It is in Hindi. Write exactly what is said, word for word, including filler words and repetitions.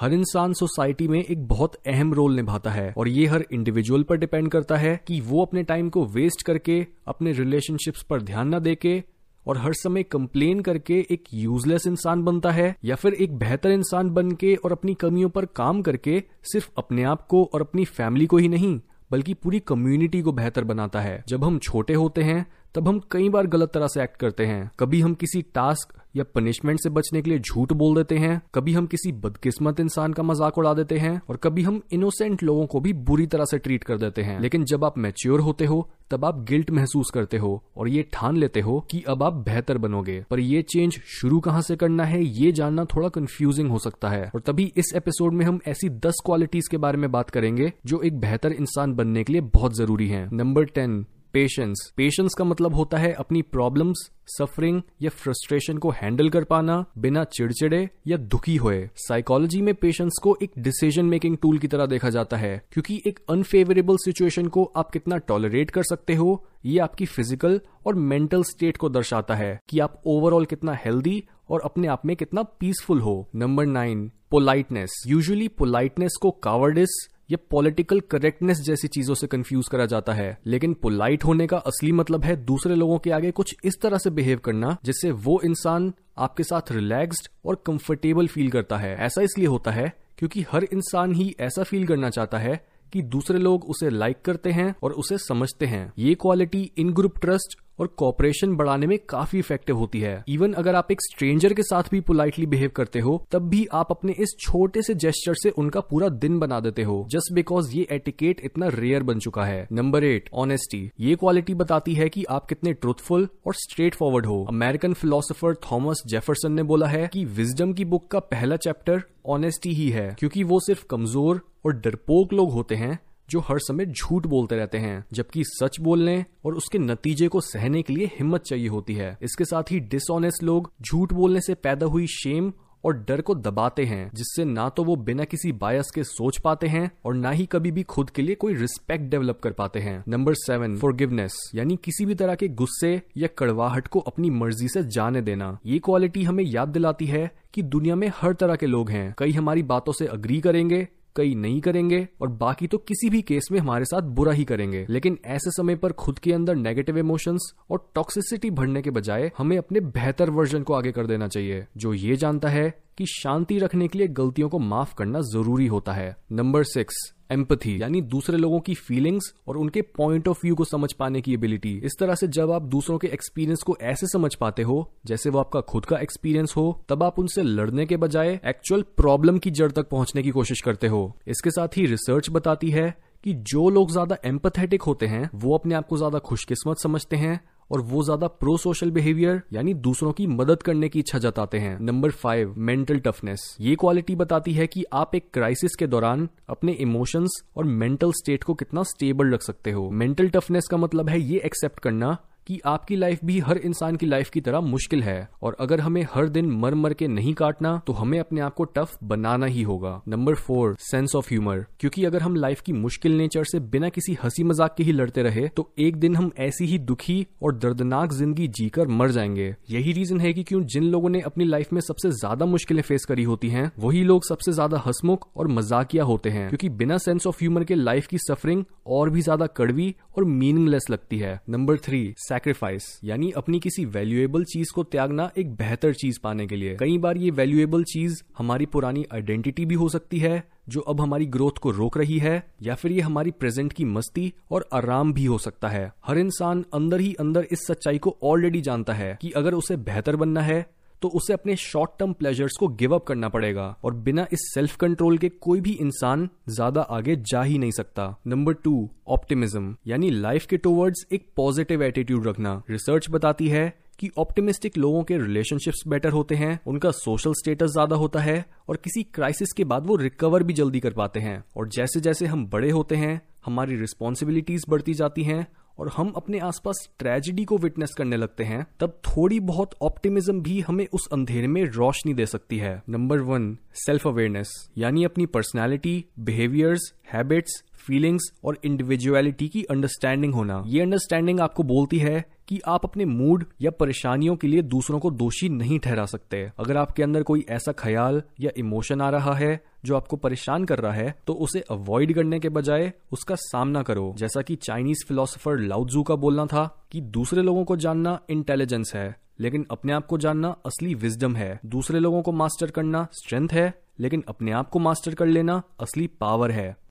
हर इंसान सोसाइटी में एक बहुत अहम रोल निभाता है और ये हर इंडिविजुअल पर डिपेंड करता है कि वो अपने टाइम को वेस्ट करके, अपने रिलेशनशिप्स पर ध्यान न देके और हर समय कंप्लेन करके एक यूजलेस इंसान बनता है या फिर एक बेहतर इंसान बन के और अपनी कमियों पर काम करके सिर्फ अपने आप को और अपनी फैमिली को ही नहीं बल्कि पूरी कम्युनिटी को बेहतर बनाता है। जब हम छोटे होते हैं तब हम कई बार गलत तरह से एक्ट करते हैं। कभी हम किसी टास्क या पनिशमेंट से बचने के लिए झूठ बोल देते हैं, कभी हम किसी बदकिस्मत इंसान का मजाक उड़ा देते हैं और कभी हम इनोसेंट लोगों को भी बुरी तरह से ट्रीट कर देते हैं। लेकिन जब आप मैच्योर होते हो तब आप गिल्ट महसूस करते हो और ये ठान लेते हो कि अब आप बेहतर बनोगे। पर ये चेंज शुरू कहाँ से करना है ये जानना थोड़ा कंफ्यूजिंग हो सकता है और तभी इस एपिसोड में हम ऐसी दस क्वालिटीज के बारे में बात करेंगे जो एक बेहतर इंसान बनने के लिए बहुत जरूरी है। Number ten, patience. पेशेंस का मतलब होता है अपनी प्रॉब्लम्स, सफरिंग या फ्रस्ट्रेशन को हैंडल कर पाना बिना चिड़चिड़े या दुखी होए। साइकोलॉजी में पेशेंस को एक डिसीजन मेकिंग टूल की तरह देखा जाता है क्योंकि एक अनफेवरेबल सिचुएशन को आप कितना टॉलरेट कर सकते हो ये आपकी फिजिकल और मेंटल स्टेट को दर्शाता है कि आप ओवरऑल कितना हेल्दी और अपने आप में कितना पीसफुल हो। Number nine, politeness. Usually politeness को कावर्डिस ये पॉलिटिकल करेक्टनेस जैसी चीजों से कंफ्यूज करा जाता है, लेकिन पोलाइट होने का असली मतलब है दूसरे लोगों के आगे कुछ इस तरह से बिहेव करना जिससे वो इंसान आपके साथ रिलैक्स्ड और कंफर्टेबल फील करता है। ऐसा इसलिए होता है क्योंकि हर इंसान ही ऐसा फील करना चाहता है कि दूसरे लोग उसे लाइक करते हैं और उसे समझते हैं। ये क्वालिटी इन ग्रुप ट्रस्ट और कॉपरेशन बढ़ाने में काफी इफेक्टिव होती है। इवन अगर आप एक स्ट्रेंजर के साथ भी पोलाइटली बिहेव करते हो तब भी आप अपने इस छोटे से जेस्चर से उनका पूरा दिन बना देते हो जस्ट बिकॉज ये एटिकेट इतना रेयर बन चुका है। Number eight, honesty. ये क्वालिटी बताती है कि आप कितने ट्रूथफुल और स्ट्रेट फॉरवर्ड हो। अमेरिकन फिलोसोफर थॉमस जेफरसन ने बोला है कि विजडम की बुक का पहला चैप्टर ऑनेस्टी ही है क्योंकि वो सिर्फ कमजोर और डरपोक लोग होते हैं जो हर समय झूठ बोलते रहते हैं, जबकि सच बोलने और उसके नतीजे को सहने के लिए हिम्मत चाहिए होती है। इसके साथ ही डिसऑनेस्ट लोग झूठ बोलने से पैदा हुई शेम और डर को दबाते हैं जिससे ना तो वो बिना किसी बायस के सोच पाते हैं और ना ही कभी भी खुद के लिए कोई रिस्पेक्ट डेवलप कर पाते हैं। Number seven, forgiveness. यानी किसी भी तरह के गुस्से या कड़वाहट को अपनी मर्जी से जाने देना। ये क्वालिटी हमें याद दिलाती है कि दुनिया में हर तरह के लोग हैं, कई हमारी बातों से अग्री करेंगे, कई नहीं करेंगे और बाकी तो किसी भी केस में हमारे साथ बुरा ही करेंगे। लेकिन ऐसे समय पर खुद के अंदर नेगेटिव इमोशंस और टॉक्सिसिटी भरने के बजाय हमें अपने बेहतर वर्जन को आगे कर देना चाहिए जो ये जानता है कि शांति रखने के लिए गलतियों को माफ करना जरूरी होता है। Number six, empathy. यानी दूसरे लोगों की फीलिंग्स और उनके पॉइंट ऑफ व्यू को समझ पाने की एबिलिटी। इस तरह से जब आप दूसरों के एक्सपीरियंस को ऐसे समझ पाते हो जैसे वो आपका खुद का एक्सपीरियंस हो तब आप उनसे लड़ने के बजाय एक्चुअल प्रॉब्लम की जड़ तक पहुंचने की कोशिश करते हो। इसके साथ ही रिसर्च बताती है कि जो लोग ज्यादा एम्पथेटिक होते हैं वो अपने आप को ज्यादा खुशकिस्मत समझते हैं और वो ज्यादा प्रो सोशल बिहेवियर यानी दूसरों की मदद करने की इच्छा जताते हैं। Number five, mental toughness. ये क्वालिटी बताती है कि आप एक क्राइसिस के दौरान अपने इमोशंस और मेंटल स्टेट को कितना स्टेबल रख सकते हो। मेंटल टफनेस का मतलब है ये एक्सेप्ट करना कि आपकी लाइफ भी हर इंसान की लाइफ की तरह मुश्किल है और अगर हमें हर दिन मर मर के नहीं काटना तो हमें अपने आप को टफ बनाना ही होगा। Number four, sense of humour. क्योंकि अगर हम लाइफ की मुश्किल नेचर से बिना किसी हंसी मजाक के ही लड़ते रहे तो एक दिन हम ऐसी ही दुखी और दर्दनाक जिंदगी जीकर मर जाएंगे। यही रीजन है कि क्यों जिन लोगों ने अपनी लाइफ में सबसे ज्यादा मुश्किलें फेस करी होती हैं वही लोग सबसे ज्यादा हंसमुख और मजाकिया होते हैं क्योंकि बिना सेंस ऑफ ह्यूमर के लाइफ की सफरिंग और भी ज्यादा कड़वी और मीनिंगलेस लगती है। Number three, sacrifice. यानी अपनी किसी वैल्यूएबल चीज को त्यागना एक बेहतर चीज पाने के लिए। कई बार ये वैल्यूएबल चीज हमारी पुरानी आइडेंटिटी भी हो सकती है जो अब हमारी ग्रोथ को रोक रही है या फिर ये हमारी प्रेजेंट की मस्ती और आराम भी हो सकता है। हर इंसान अंदर ही अंदर इस सच्चाई को ऑलरेडी जानता है कि अगर उसे बेहतर बनना है तो उसे अपने शॉर्ट टर्म प्लेजर्स को गिव अप करना पड़ेगा और बिना इस सेल्फ कंट्रोल के कोई भी इंसान ज्यादा आगे जा ही नहीं सकता। Number two, optimism. यानी लाइफ के टुवर्ड्स एक पॉजिटिव एटीट्यूड रखना। रिसर्च बताती है कि ऑप्टिमिस्टिक लोगों के रिलेशनशिप्स बेटर होते हैं, उनका सोशल स्टेटस ज्यादा होता है और किसी क्राइसिस के बाद वो रिकवर भी जल्दी कर पाते हैं। और जैसे जैसे हम बड़े होते हैं हमारी रिस्पॉन्सिबिलिटीज बढ़ती जाती हैं और हम अपने आसपास ट्रेजेडी को विटनेस करने लगते हैं तब थोड़ी बहुत ऑप्टिमिज्म भी हमें उस अंधेरे में रोशनी दे सकती है। Number one, self awareness. यानी अपनी पर्सनालिटी, बिहेवियर्स, हैबिट्स, फीलिंग्स और इंडिविजुअलिटी की अंडरस्टैंडिंग होना। ये अंडरस्टैंडिंग आपको बोलती है कि आप अपने मूड या परेशानियों के लिए दूसरों को दोषी नहीं ठहरा सकते। अगर आपके अंदर कोई ऐसा ख्याल या इमोशन आ रहा है जो आपको परेशान कर रहा है, तो उसे अवॉइड करने के बजाय उसका सामना करो। जैसा कि चाइनीज फिलोसोफर लाओ त्ज़ू का बोलना था कि दूसरे लोगों को जानना इंटेलिजेंस है, लेकिन अपने आप को जानना असली विजडम है। दूसरे लोगों को मास्टर करना स्ट्रेंथ है, लेकिन अपने आप को मास्टर कर लेना असली पावर है।